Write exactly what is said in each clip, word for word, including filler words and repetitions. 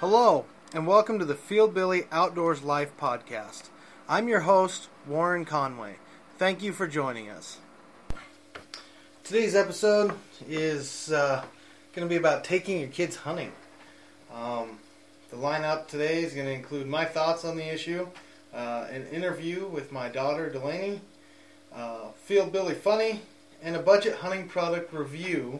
Hello, and welcome to the Field Billy Outdoors Life Podcast. I'm your host, Warren Conway. Thank you for joining us. Today's episode is uh, going to be about taking your kids hunting. Um, the lineup today is going to include my thoughts on the issue, uh, an interview with my daughter, Delaney, uh, Field Billy Funny, and a budget hunting product review.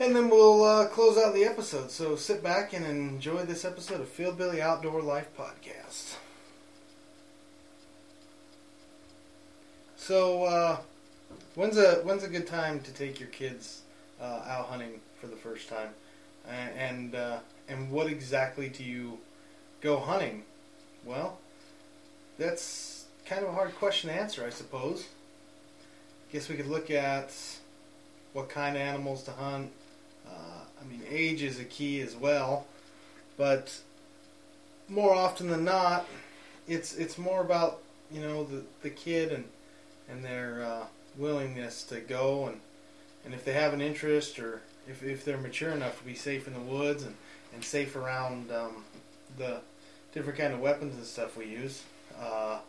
And then we'll uh, close out the episode. So sit back and enjoy this episode of Field Billy Outdoor Life Podcast. So, uh, when's a when's a good time to take your kids uh, out hunting for the first time? And uh, and what exactly do you go hunting? Well, that's kind of a hard question to answer, I suppose. Guess we could look at what kind of animals to hunt. Uh, I mean, age is a key as well, but more often than not, it's it's more about, you know, the, the kid and and their uh, willingness to go, and and if they have an interest, or if if they're mature enough to be safe in the woods and, and safe around um, the different kind of weapons and stuff we use. Uh,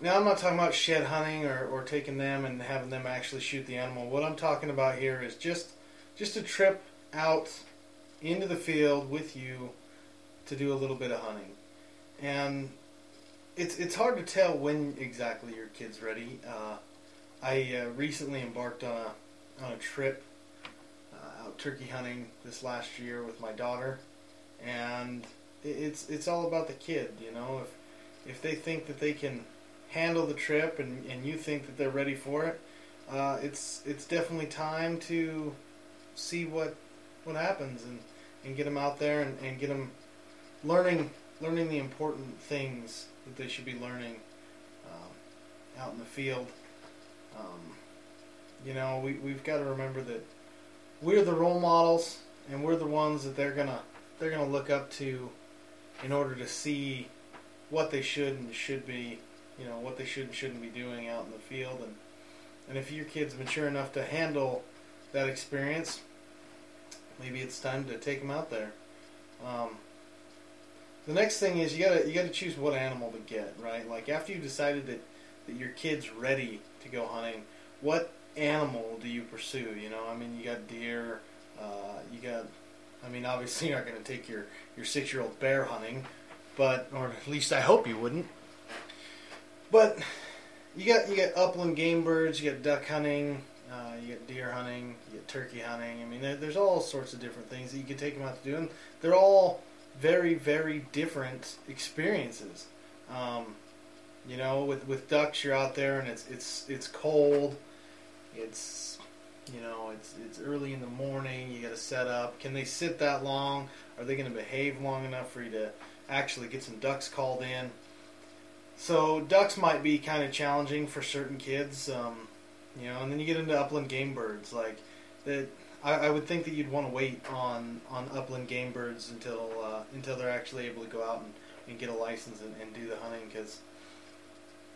Now, I'm not talking about shed hunting or, or taking them and having them actually shoot the animal. What I'm talking about here is just just a trip out into the field with you to do a little bit of hunting. And it's it's hard to tell when exactly your kid's ready. Uh, I uh, recently embarked on a, on a trip uh, out turkey hunting this last year with my daughter. And it's it's all about the kid, you know. If, if they think that they can handle the trip, and, and you think that they're ready for it, uh, it's it's definitely time to see what what happens and, and get them out there and, and get them learning learning the important things that they should be learning um, out in the field. Um, you know, we, we've got to remember that we're the role models, and we're the ones that they're gonna they're gonna look up to in order to see what they should and should be. You know, what they should and shouldn't be doing out in the field, and and if your kid's mature enough to handle that experience, maybe it's time to take them out there. Um, the next thing is you gotta you gotta choose what animal to get, right? Like, after you've decided that, that your kid's ready to go hunting, what animal do you pursue? You know, I mean, you got deer, uh, you got, I mean, obviously you're not gonna take your your six year old bear hunting, but or at least I hope you wouldn't. But you got you got upland game birds, you got duck hunting, uh, you got deer hunting, you got turkey hunting. I mean, there, there's all sorts of different things that you can take them out to do, and they're all very, very different experiences. Um, you know, with, with ducks, you're out there and it's it's it's cold, it's you know it's it's early in the morning. You got to set up. Can they sit that long? Are they going to behave long enough for you to actually get some ducks called in? So ducks might be kind of challenging for certain kids, um, you know, and then you get into upland game birds. Like, that, I, I would think that you'd want to wait on, on upland game birds until uh, until they're actually able to go out and, and get a license and, and do the hunting, because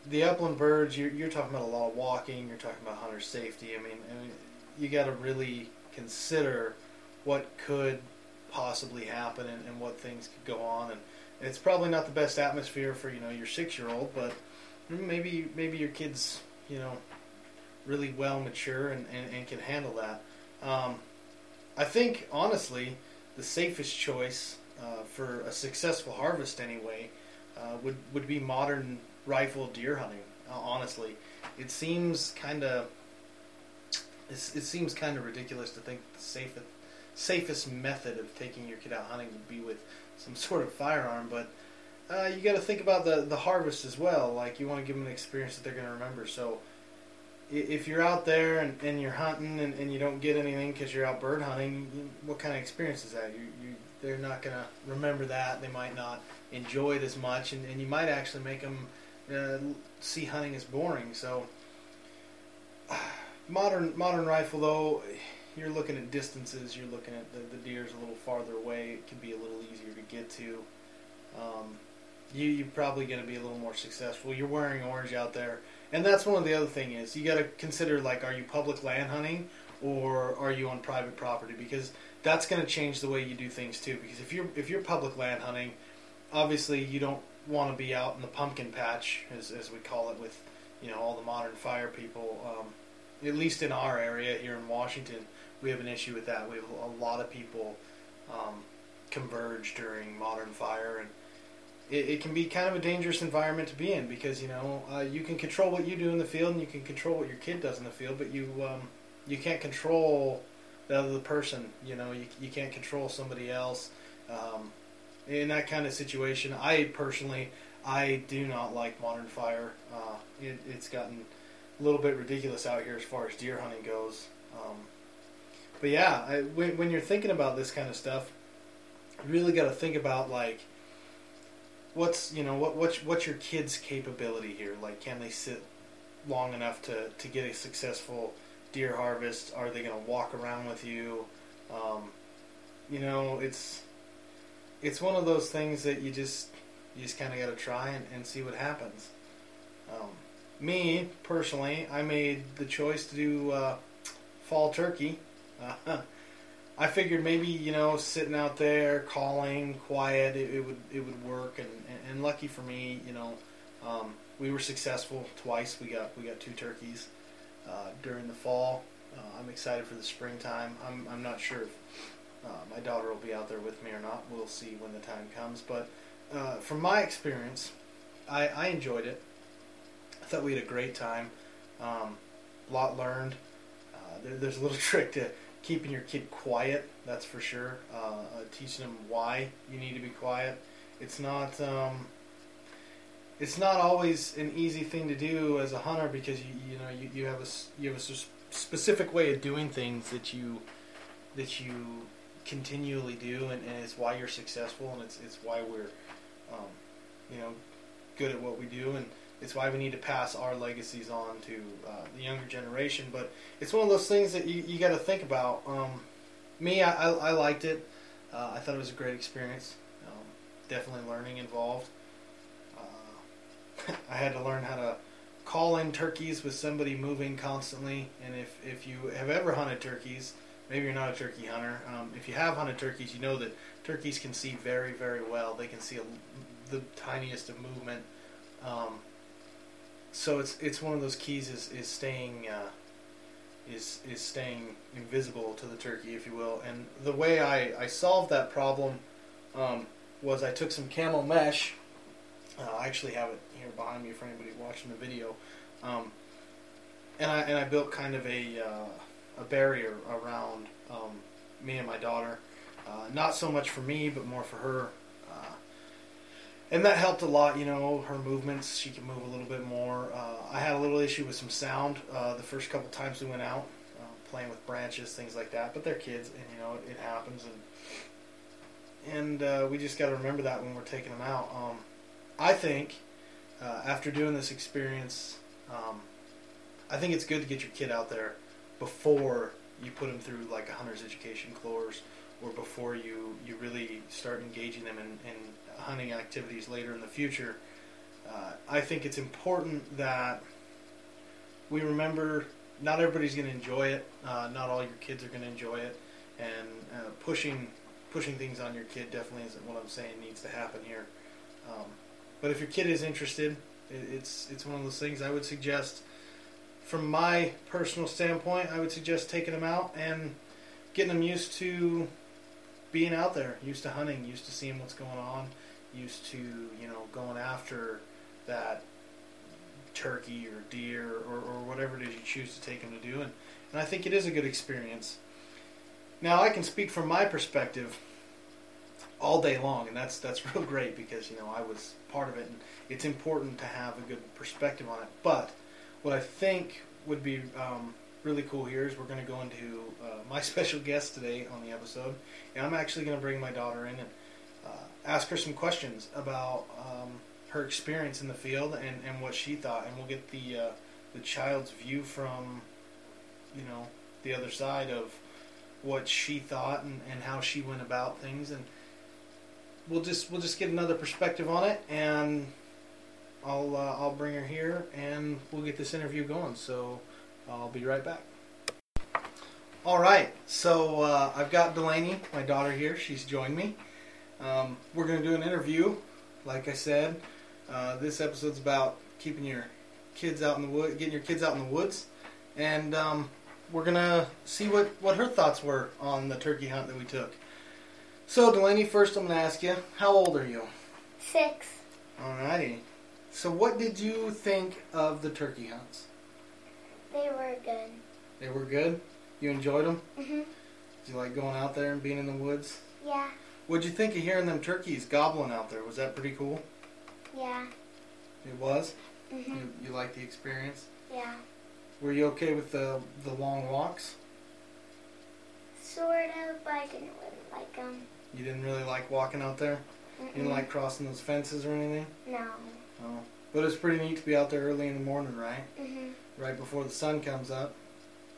the upland birds, you're, you're talking about a lot of walking, you're talking about hunter safety. I mean, I mean you got to really consider what could possibly happen and, and what things could go on, and it's probably not the best atmosphere for, you know, your six-year-old, but maybe maybe your kid's, you know, really well mature and, and, and can handle that. Um, I think, honestly, the safest choice uh, for a successful harvest anyway uh, would, would be modern rifle deer hunting, uh, honestly. It seems kind of it seems kind of ridiculous to think the safest, safest method of taking your kid out hunting would be with some sort of firearm, but uh, you got to think about the, the harvest as well. Like, you want to give them an experience that they're going to remember. So if you're out there and, and you're hunting and, and you don't get anything because you're out bird hunting, what kind of experience is that? You, you, they're not going to remember that. They might not enjoy it as much, and, and you might actually make them uh, see hunting as boring. So modern modern rifle, though, you're looking at distances. You're looking at the, the deer's a little farther away. It can be a little easier to get to. Um, you, you're probably going to be a little more successful. You're wearing orange out there. And that's one of the other thing is you got to consider, like, are you public land hunting or are you on private property? Because that's going to change the way you do things too. Because if you're if you're public land hunting, obviously you don't want to be out in the pumpkin patch, as as we call it, with you know all the modern fire people. Um, at least in our area here in Washington, we have an issue with that. We have a lot of people um, converge during modern fire, and it, it can be kind of a dangerous environment to be in because you know uh, you can control what you do in the field and you can control what your kid does in the field, but you um, you can't control the other person. You know, you you can't control somebody else. Um, in that kind of situation, I personally, I do not like modern fire. Uh, it, it's gotten a little bit ridiculous out here as far as deer hunting goes. Um, but yeah, I, when, when you're thinking about this kind of stuff, you really got to think about like, what's, you know, what what's, what's your kid's capability here? Like, can they sit long enough to, to get a successful deer harvest? Are they going to walk around with you? Um, you know, it's... It's one of those things that you just you just kind of got to try and, and see what happens. Um, me, personally, I made the choice to do uh, fall turkey. Uh, I figured maybe, you know, sitting out there, calling, quiet, it, it would it would work. And, and, and lucky for me, you know, um, we were successful twice. We got we got two turkeys uh, during the fall. Uh, I'm excited for the springtime. I'm I'm not sure if Uh, my daughter will be out there with me or not. We'll see when the time comes. But uh, from my experience, I, I enjoyed it. I thought we had a great time. Um, a lot learned. Uh, there, there's a little trick to keeping your kid quiet, that's for sure. Uh, uh, teaching them why you need to be quiet. It's not um, it's not always an easy thing to do as a hunter because you you know you, you have a you have a specific way of doing things that you that you continually do, and, and it's why you're successful, and it's it's why we're um, you know good at what we do, and it's why we need to pass our legacies on to uh, the younger generation. But it's one of those things that you, you got to think about. Um, me, I, I, I liked it. Uh, I thought it was a great experience. Um, definitely learning involved. Uh, I had to learn how to call in turkeys with somebody moving constantly, and if, if you have ever hunted turkeys, maybe you're not a turkey hunter. Um, if you have hunted turkeys, you know that turkeys can see very, very well. They can see a, the tiniest of movement. Um, so it's it's one of those keys is is staying uh, is is staying invisible to the turkey, if you will. And the way I, I solved that problem um, was I took some camel mesh. Uh, I actually have it here behind me for anybody watching the video. Um, and I and I built kind of a uh, a barrier around um, me and my daughter. Uh, not so much for me, but more for her. Uh, and that helped a lot, you know, her movements. She could move a little bit more. Uh, I had a little issue with some sound uh, the first couple times we went out, uh, playing with branches, things like that. But they're kids, and, you know, it, it happens. And and uh, we just got to remember that when we're taking them out. Um, I think, uh, after doing this experience, um, I think it's good to get your kid out there before you put them through like a hunter's education course, or before you, you really start engaging them in, in hunting activities later in the future. Uh, I think it's important that we remember not everybody's going to enjoy it. Uh, not all your kids are going to enjoy it. And uh, pushing pushing things on your kid definitely isn't what I'm saying needs to happen here. Um, but if your kid is interested, it, it's it's one of those things I would suggest. From my personal standpoint, I would suggest taking them out and getting them used to being out there, used to hunting, used to seeing what's going on, used to, you know, going after that turkey or deer or, or whatever it is you choose to take them to do. And, and I think it is a good experience. Now, I can speak from my perspective all day long, and that's that's real great because, you know, I was part of it, and it's important to have a good perspective on it. But what I think would be um, really cool here is we're going to go into uh, my special guest today on the episode, and I'm actually going to bring my daughter in and uh, ask her some questions about um, her experience in the field and, and what she thought, and we'll get the uh, the child's view from, you know, the other side of what she thought and, and how she went about things, and we'll just we'll just get another perspective on it, and I'll uh, I'll bring her here, and we'll get this interview going, so I'll be right back. All right, so uh, I've got Delaney, my daughter, here. She's joined me. Um, we're going to do an interview. Like I said, uh, this episode's about keeping your kids out in the woods, getting your kids out in the woods, and um, we're going to see what, what her thoughts were on the turkey hunt that we took. So, Delaney, first I'm going to ask you, how old are you? Six. All righty. So what did you think of the turkey hunts? They were good. They were good? You enjoyed them? Mm-hmm. Did you like going out there and being in the woods? Yeah. What'd you think of hearing them turkeys gobbling out there? Was that pretty cool? Yeah. It was? Mm-hmm. You, you liked the experience? Yeah. Were you okay with the, the long walks? Sort of, but I didn't really like them. You didn't really like walking out there? Mm-mm. You didn't like crossing those fences or anything? No. Oh. But it's pretty neat to be out there early in the morning, right? Mm-hmm. Right before the sun comes up.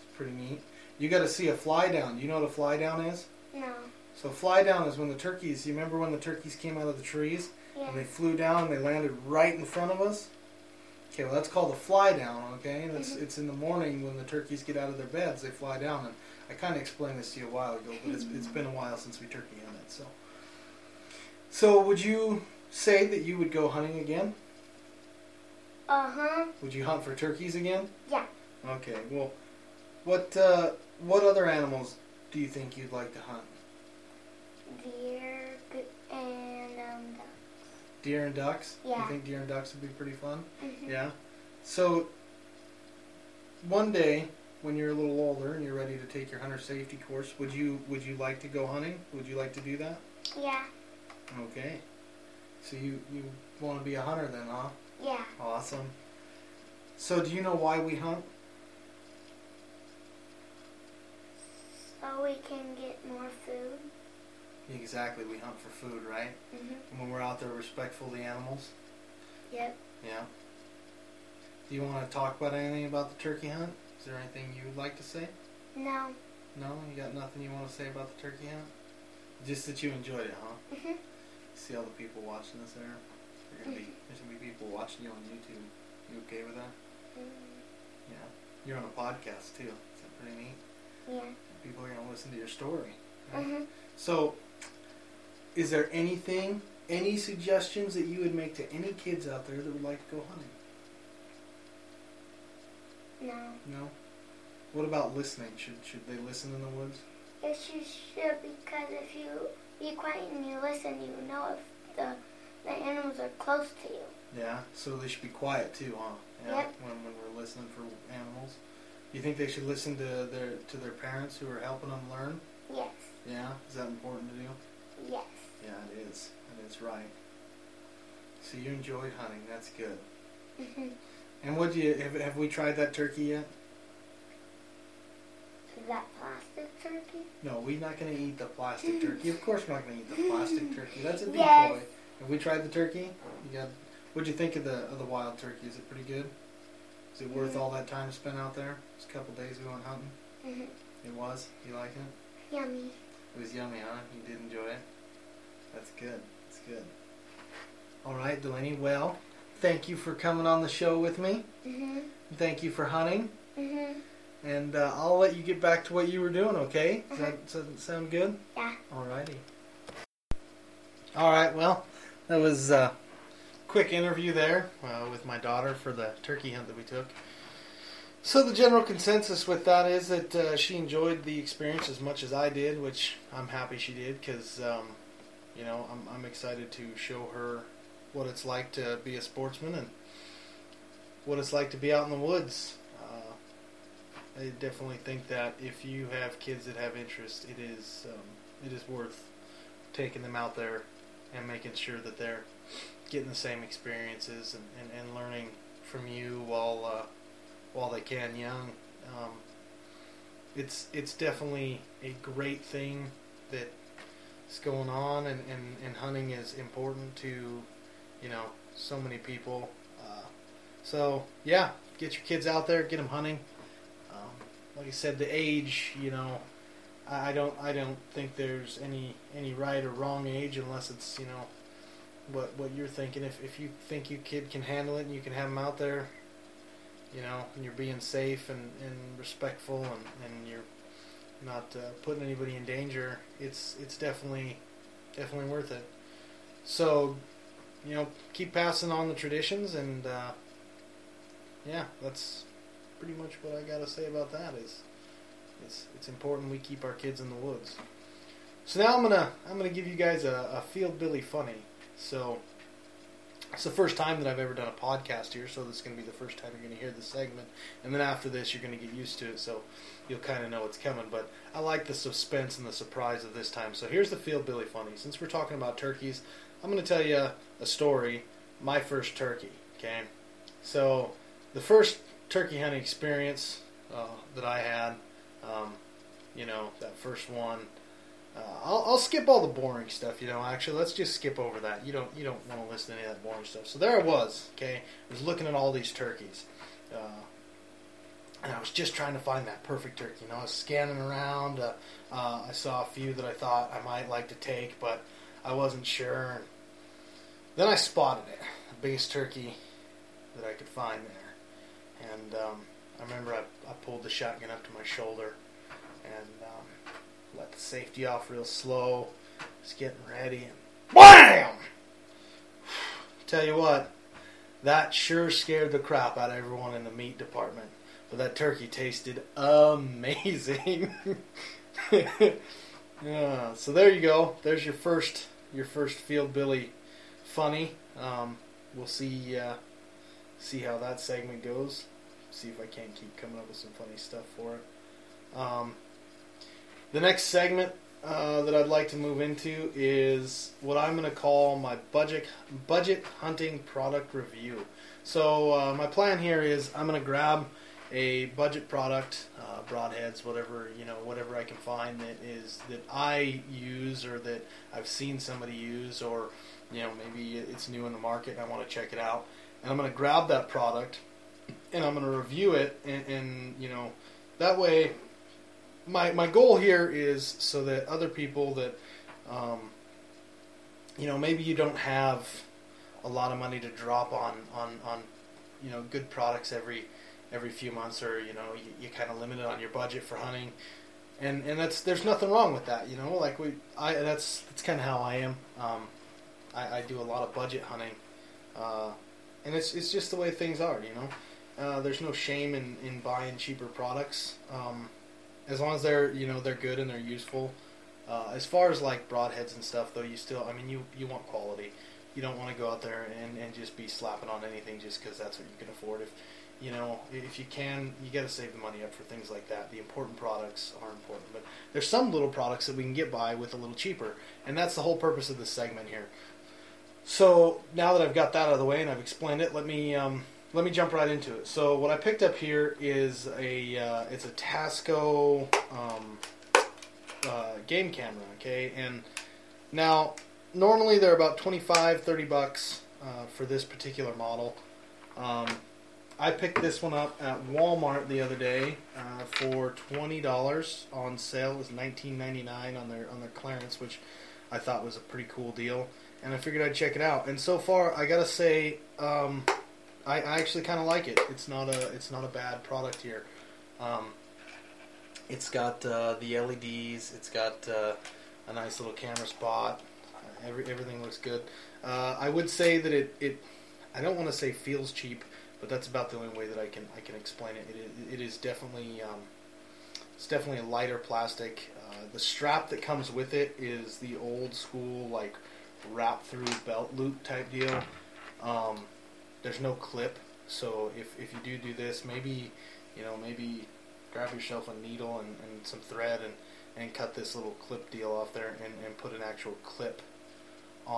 It's pretty neat. You got to see a fly down. You know what a fly down is? No. So fly down is when the turkeys, you remember when the turkeys came out of the trees? Yeah. And they flew down and they landed right in front of us? Okay, well that's called a fly down, okay? That's, mm-hmm. It's in the morning when the turkeys get out of their beds, they fly down. And I kind of explained this to you a while ago, but it's, it's been a while since we turkey hunted. So. so would you say that you would go hunting again? Uh-huh. Would you hunt for turkeys again? Yeah. Okay, well, what uh, what other animals do you think you'd like to hunt? Deer and um, ducks. Deer and ducks? Yeah. You think deer and ducks would be pretty fun? Mm-hmm. Yeah. So, one day, when you're a little older and you're ready to take your hunter safety course, would you would you like to go hunting? Would you like to do that? Yeah. Okay. So you, you want to be a hunter then, huh? Yeah. Awesome. So do you know why we hunt? So we can get more food. Exactly. We hunt for food, right? Mm-hmm. And when we're out there, respectful to the animals? Yep. Yeah. Do you want to talk about anything about the turkey hunt? Is there anything you would like to say? No. No? You got nothing you want to say about the turkey hunt? Just that you enjoyed it, huh? Mm-hmm. See all the people watching us there? There's going to be, there's gonna be people watching you on YouTube. You okay with that? Mm-hmm. Yeah. You're on a podcast, too. Is that pretty neat? Yeah. People are going to listen to your story. Right? Mm-hmm. So, is there anything, any suggestions that you would make to any kids out there that would like to go hunting? No. No? What about listening? Should should they listen in the woods? Yes, you should, because if you be quiet and you listen, you know if the... the animals are close to you. Yeah, so they should be quiet too, huh? Yeah, yep. When when we're listening for animals. You think they should listen to their to their parents who are helping them learn? Yes. Yeah? Is that important to do? Yes. Yeah, it is. It is right. So you enjoyed hunting. That's good. Mm-hmm. And what do you, have, have we tried that turkey yet? Is that plastic turkey? No, we're not going to eat the plastic turkey. Of course we're not going to eat the plastic turkey. That's a decoy. Yes. Have we tried the turkey? You got, what'd you think of the of the wild turkey? Is it pretty good? Is it worth mm-hmm. all that time spent out there? Just a couple days we went hunting. Mm-hmm. It was? You like it? Yummy. It was yummy, huh? You did enjoy it? That's good. That's good. All right, Delaney. Well, thank you for coming on the show with me. Mm-hmm. Thank you for hunting. Mm-hmm. And uh, I'll let you get back to what you were doing, okay? Does uh-huh. that, does that sound good? Yeah. All righty. All right, well... that was a quick interview there uh, with my daughter for the turkey hunt that we took. So the general consensus with that is that uh, she enjoyed the experience as much as I did, which I'm happy she did because, um, you know, I'm, I'm excited to show her what it's like to be a sportsman and what it's like to be out in the woods. Uh, I definitely think that if you have kids that have interest, it is um, it is worth taking them out there and making sure that they're getting the same experiences and, and, and learning from you while uh, while they can young. Um, it's it's definitely a great thing that's going on, and, and, and hunting is important to, you know, so many people. Uh, so, yeah, get your kids out there, get them hunting. Um, like I said, the age, you know, I don't. I don't think there's any, any right or wrong age, unless it's, you know, what what you're thinking. If if you think your kid can handle it and you can have them out there, you know, and you're being safe and, and respectful and, and you're not uh, putting anybody in danger, it's it's definitely definitely worth it. So, you know, keep passing on the traditions, and uh, yeah, that's pretty much what I gotta say about that. Is it's it's important we keep our kids in the woods. So now I'm gonna I'm gonna give you guys a, a Field Billy Funny. So it's the first time that I've ever done a podcast here, so this is going to be the first time you're going to hear this segment. And then after this, you're going to get used to it, so you'll kind of know what's coming. But I like the suspense and the surprise of this time. So here's the Field Billy Funny. Since we're talking about turkeys, I'm going to tell you a story. My first turkey, okay? So the first turkey hunting experience uh, that I had, um, you know, that first one. Uh, I'll, I'll skip all the boring stuff, you know, actually. Let's just skip over that. You don't you don't want to listen to any of that boring stuff. So there I was, okay? I was looking at all these turkeys. Uh, and I was just trying to find that perfect turkey. You know, I was scanning around. Uh, uh, I saw a few that I thought I might like to take, but I wasn't sure. And then I spotted it, the biggest turkey that I could find there. And um, I remember I, I pulled the shotgun up to my shoulder and... Um, let the safety off real slow. Just getting ready, and wham! Tell you what, that sure scared the crap out of everyone in the meat department. But that turkey tasted amazing. Yeah, so there you go. There's your first, your first Field Billy Funny. Um, we'll see, uh, see how that segment goes. See if I can't keep coming up with some funny stuff for it. Um, The next segment uh, that I'd like to move into is what I'm going to call my budget budget hunting product review. So uh, my plan here is I'm going to grab a budget product, uh, broadheads, whatever you know, whatever I can find that is that I use or that I've seen somebody use, or you know, maybe it's new in the market and I want to check it out. And I'm going to grab that product and I'm going to review it, and, and you know, that way. My my goal here is so that other people that, um, you know, maybe you don't have a lot of money to drop on, on, on you know, good products every every few months, or, you know, you, you're kind of limited on your budget for hunting. And and that's there's nothing wrong with that, you know. Like, we, I that's that's kind of how I am. Um, I, I do a lot of budget hunting. Uh, and it's it's just the way things are, you know. Uh, there's no shame in, in buying cheaper products. Um As long as they're, you know, they're good and they're useful. Uh, as far as, like, broadheads and stuff, though, you still, I mean, you, you want quality. You don't want to go out there and, and just be slapping on anything just because that's what you can afford. If, you know, if you can, you got to save the money up for things like that. The important products are important. But there's some little products that we can get by with a little cheaper. And that's the whole purpose of this segment here. So, now that I've got that out of the way and I've explained it, let me, um... Let me jump right into it. So what I picked up here is a uh, it's a Tasco um, uh, game camera, okay? And now normally they're about twenty-five, thirty bucks uh, for this particular model. Um, I picked this one up at Walmart the other day uh, for twenty dollars on sale. It was nineteen ninety-nine on their on their clearance, which I thought was a pretty cool deal. And I figured I'd check it out. And so far, I gotta say. Um, I actually kind of like it. It's not a it's not a bad product here. Um, it's got uh, the L E Ds. It's got uh, a nice little camera spot. Uh, every everything looks good. Uh, I would say that it, it I don't want to say feels cheap, but that's about the only way that I can I can explain it. It, it is definitely um, it's definitely a lighter plastic. Uh, the strap that comes with it is the old school like wrap through belt loop type deal. Um, There's no clip, so if, if you do do this, maybe, you know, maybe grab yourself a needle and, and some thread and, and cut this little clip deal off there and, and put an actual clip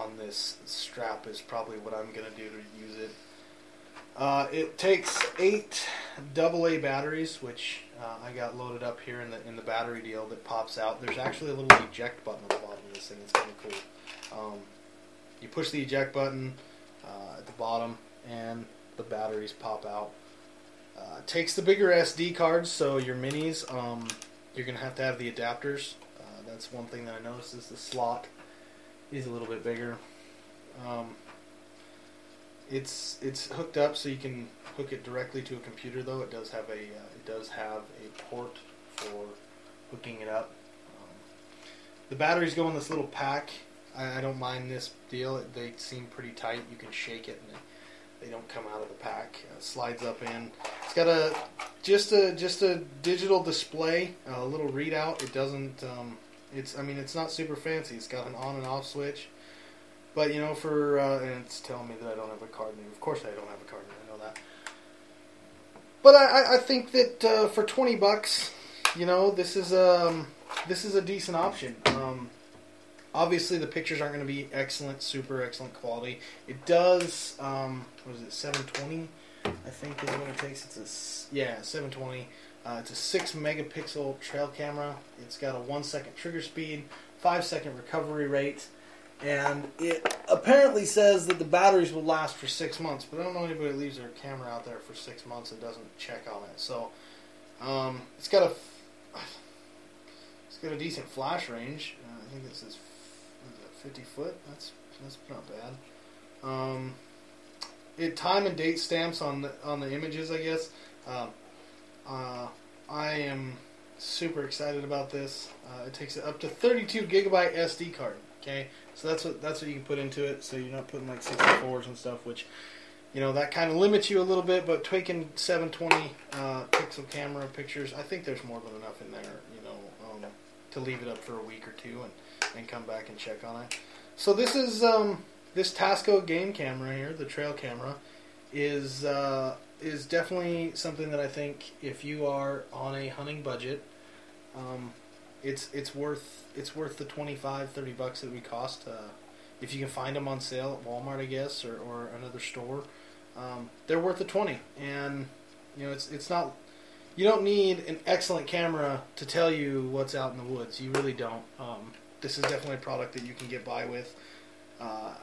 on this strap is probably what I'm going to do to use it. Uh, it takes eight double A batteries, which uh, I got loaded up here in the in the battery deal that pops out. There's actually a little eject button at the bottom of this thing. It's kind of cool. Um, you push the eject button uh, at the bottom. And the batteries pop out. Uh, takes the bigger S D cards, so your minis, um, you're going to have to have the adapters. Uh, that's one thing that I noticed is the slot is a little bit bigger. Um, it's it's hooked up, so you can hook it directly to a computer. Though it does have a uh, it does have a port for hooking it up. Um, the batteries go in this little pack. I, I don't mind this deal. They seem pretty tight. You can shake it and it, they don't come out of the pack. Uh, slides up in. It's got a just a just a digital display, a little readout. It doesn't. Um, it's I mean it's not super fancy. It's got an on and off switch. But, you know, for, uh, and it's telling me that I don't have a card name. Of course I don't have a card name, I know that. But I, I think that uh, for twenty bucks, you know, this is, um, this is a decent option. Um, obviously the pictures aren't going to be excellent, super excellent quality. It does, um, what is it, seven twenty, I think is what it takes. It's a, yeah, seven twenty. Uh, it's a six megapixel trail camera. It's got a one second trigger speed, five second recovery rate. And it apparently says that the batteries will last for six months, but I don't know anybody that leaves their camera out there for six months and doesn't check on it. So, um, it's got a it's got a decent flash range. Uh, I think it says fifty foot. That's that's not bad. Um, it time and date stamps on the on the images, I guess. Uh, uh, I am super excited about this. Uh, it takes up to thirty-two gigabyte S D card. Okay, so that's what that's what you can put into it. So you're not putting like sixty-fours and stuff, which, you know, that kind of limits you a little bit. But taking seven twenty uh, pixel camera pictures, I think there's more than enough in there, you know, um, to leave it up for a week or two and, and come back and check on it. So this is um, this Tasco game camera here, the trail camera, is uh, is definitely something that I think if you are on a hunting budget. Um, It's it's worth it's worth the twenty-five, thirty bucks that we cost. Uh, if you can find them on sale at Walmart, I guess, or, or another store, um, they're worth the twenty. And you know, it's it's not. You don't need an excellent camera to tell you what's out in the woods. You really don't. Um, this is definitely a product that you can get by with. Uh,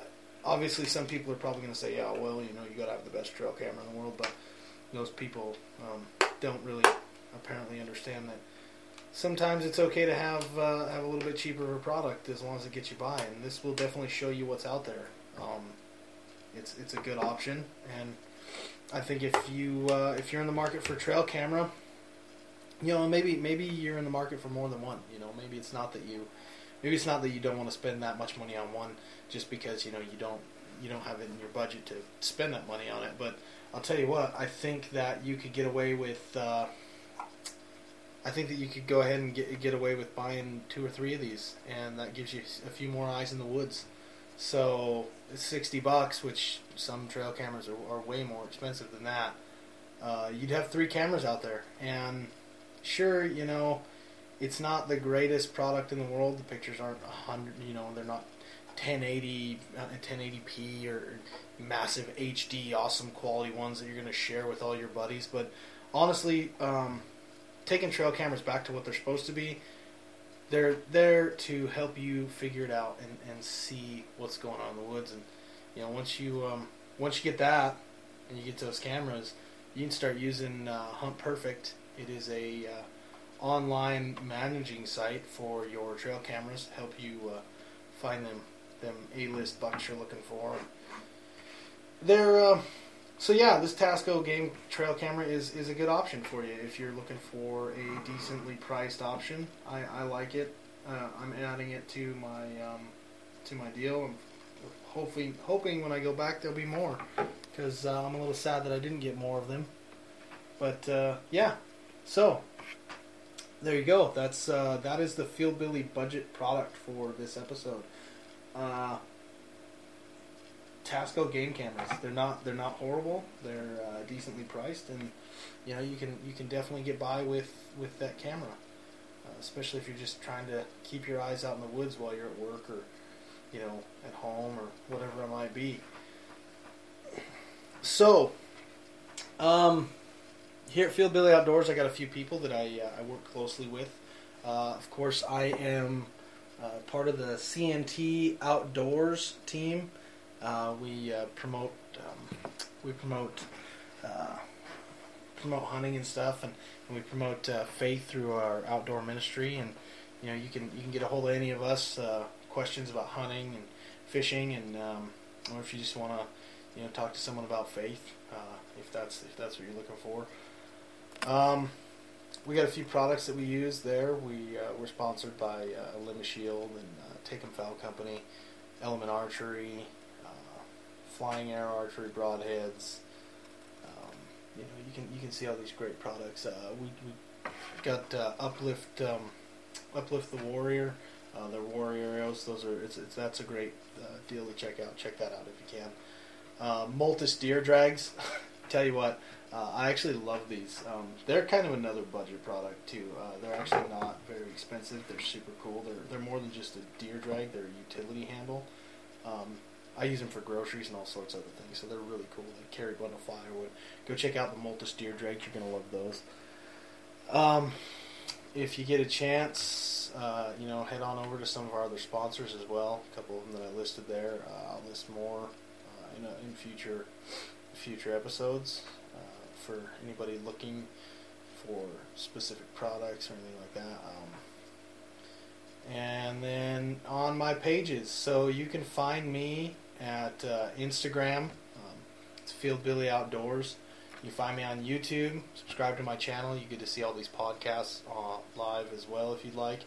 obviously, some people are probably going to say, "Yeah, well, you know, you got to have the best trail camera in the world," but those people um, don't really apparently understand that. Sometimes it's okay to have uh, have a little bit cheaper of a product as long as it gets you by, and this will definitely show you what's out there. Um, it's it's a good option, and I think if you uh, if you're in the market for a trail camera, you know, maybe maybe you're in the market for more than one. You know, maybe it's not that you maybe it's not that you don't want to spend that much money on one just because you know you don't you don't have it in your budget to spend that money on it. But I'll tell you what, I think that you could get away with. Uh, I think that you could go ahead and get get away with buying two or three of these, and that gives you a few more eyes in the woods. So it's sixty bucks, which some trail cameras are, are way more expensive than that. Uh, you'd have three cameras out there, and sure, you know, it's not the greatest product in the world. The pictures aren't one hundred, you know, they're not ten eighty, ten eighty p or massive H D, awesome quality ones that you're going to share with all your buddies. But honestly, um, taking trail cameras back to what they're supposed to be, they're there to help you figure it out and, and see what's going on in the woods. And you know, once you um, once you get that and you get those cameras, you can start using uh, Hunt Perfect. It is a uh, online managing site for your trail cameras to help you uh, find them them A-list bucks you're looking for. They're uh, So yeah, this Tasco game trail camera is, is a good option for you if you're looking for a decently priced option. I, I like it. Uh, I'm adding it to my um, to my deal. I'm hopefully hoping when I go back there'll be more because uh, I'm a little sad that I didn't get more of them. But uh, yeah, so there you go. That's uh, that is the Field Billy budget product for this episode. Uh, Tasco game cameras. They're not they're not horrible. They're uh, decently priced, and you know you can you can definitely get by with, with that camera, uh, especially if you're just trying to keep your eyes out in the woods while you're at work or you know at home or whatever it might be. So, um, here at Field Billy Outdoors, I got a few people that I uh, I work closely with. Uh, of course, I am uh, part of the C N T Outdoors team. Uh, we uh, promote um, we promote uh, promote hunting and stuff, and, and we promote uh, faith through our outdoor ministry. And you know, you can you can get a hold of any of us uh, questions about hunting and fishing, and um, or if you just want to you know talk to someone about faith, uh, if that's if that's what you're looking for. Um, we got a few products that we use there. We uh, we're sponsored by uh, Limb Shield and uh, Take em Foul Company, Element Archery, uh, Flying Arrow Archery Broadheads. Um, you know, you can you can see all these great products. Uh, we we got uh, Uplift um, Uplift the Warrior. Uh, the Warrior Arrows. Those are it's, it's that's a great uh, deal to check out. Check that out if you can. Uh, Moltis Deer Drags. Tell you what. Uh, I actually love these. Um, they're kind of another budget product too. Uh, they're actually not very expensive. They're super cool. They're they're more than just a deer drag. They're a utility handle. Um, I use them for groceries and all sorts of other things. So they're really cool. They carry a bundle of firewood. Go check out the Moltis Deer Drags. You're gonna love those. Um, if you get a chance, uh, you know, head on over to some of our other sponsors as well. A couple of them that I listed there. Uh, I'll list more uh, in a, in future future episodes. For anybody looking for specific products or anything like that. Um, and then on my pages. So you can find me at uh, Instagram. Um, it's Field Billy Outdoors. You find me on YouTube. Subscribe to my channel. You get to see all these podcasts uh, live as well if you'd like.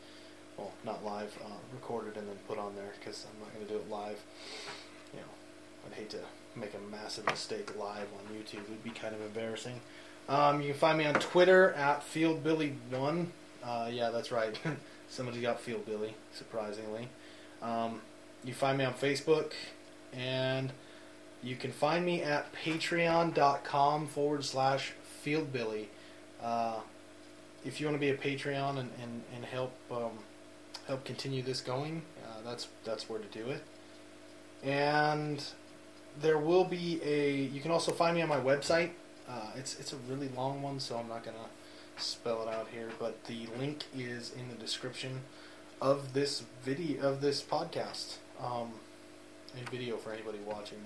Well, not live. Uh, recorded and then put on there because I'm not going to do it live. You know, I'd hate to make a massive mistake live on YouTube. It would be kind of embarrassing. Um, you can find me on Twitter at Field Billy one. Uh, yeah, that's right. Somebody got Field Billy, surprisingly. Um, you find me on Facebook, and you can find me at patreon.com forward slash Field Billy. Uh, if you want to be a Patreon and, and, and help um, help continue this going, uh, that's that's where to do it. And there will be a... You can also find me on my website. Uh, it's it's a really long one, so I'm not going to spell it out here. But the link is in the description of this video, of this podcast. Um, a video for anybody watching.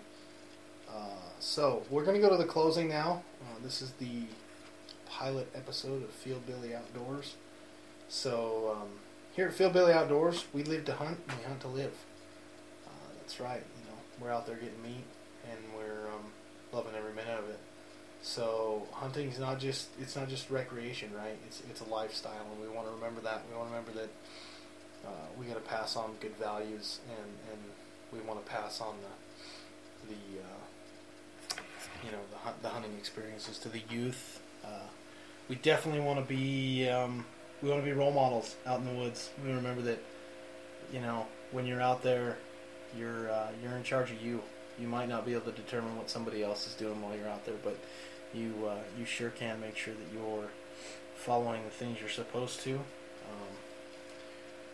Uh, so, we're going to go to the closing now. Uh, this is the pilot episode of Field Billy Outdoors. So, um, here at Field Billy Outdoors, we live to hunt and we hunt to live. Uh, that's right. You know, we're out there getting meat. And we're um, loving every minute of it. So hunting's not just—it's not just recreation, right? It's—it's it's a lifestyle, and we want to remember that. We want to remember that uh, we got to pass on good values, and, and we want to pass on the the uh, you know the hunt, the hunting experiences to the youth. Uh, we definitely want to be um, we want to be role models out in the woods. We remember that, you know, when you're out there, you're uh, you're in charge of you. You might not be able to determine what somebody else is doing while you're out there, but you uh, you sure can make sure that you're following the things you're supposed to. Um,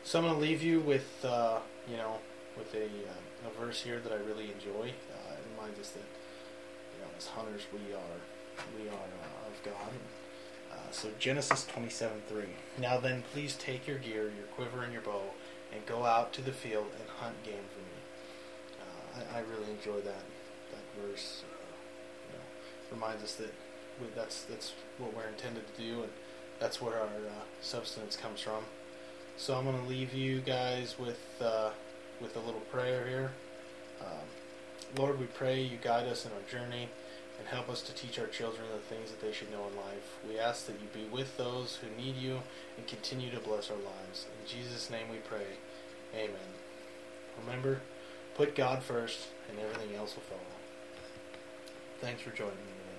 so I'm going to leave you with uh, you know with a, uh, a verse here that I really enjoy. Uh, it reminds us that, you know, as hunters we are we are uh, of God. Uh, so Genesis twenty-seven three. Now then, please take your gear, your quiver, and your bow, and go out to the field and hunt game for me. I really enjoy that that verse. Uh, you know, reminds us that we, that's that's what we're intended to do, and that's where our uh, substance comes from. So I'm going to leave you guys with uh, with a little prayer here. Um, Lord, we pray you guide us in our journey and help us to teach our children the things that they should know in life. We ask that you be with those who need you and continue to bless our lives. In Jesus' name we pray. Amen. Remember, put God first, and everything else will follow. Thanks for joining me today.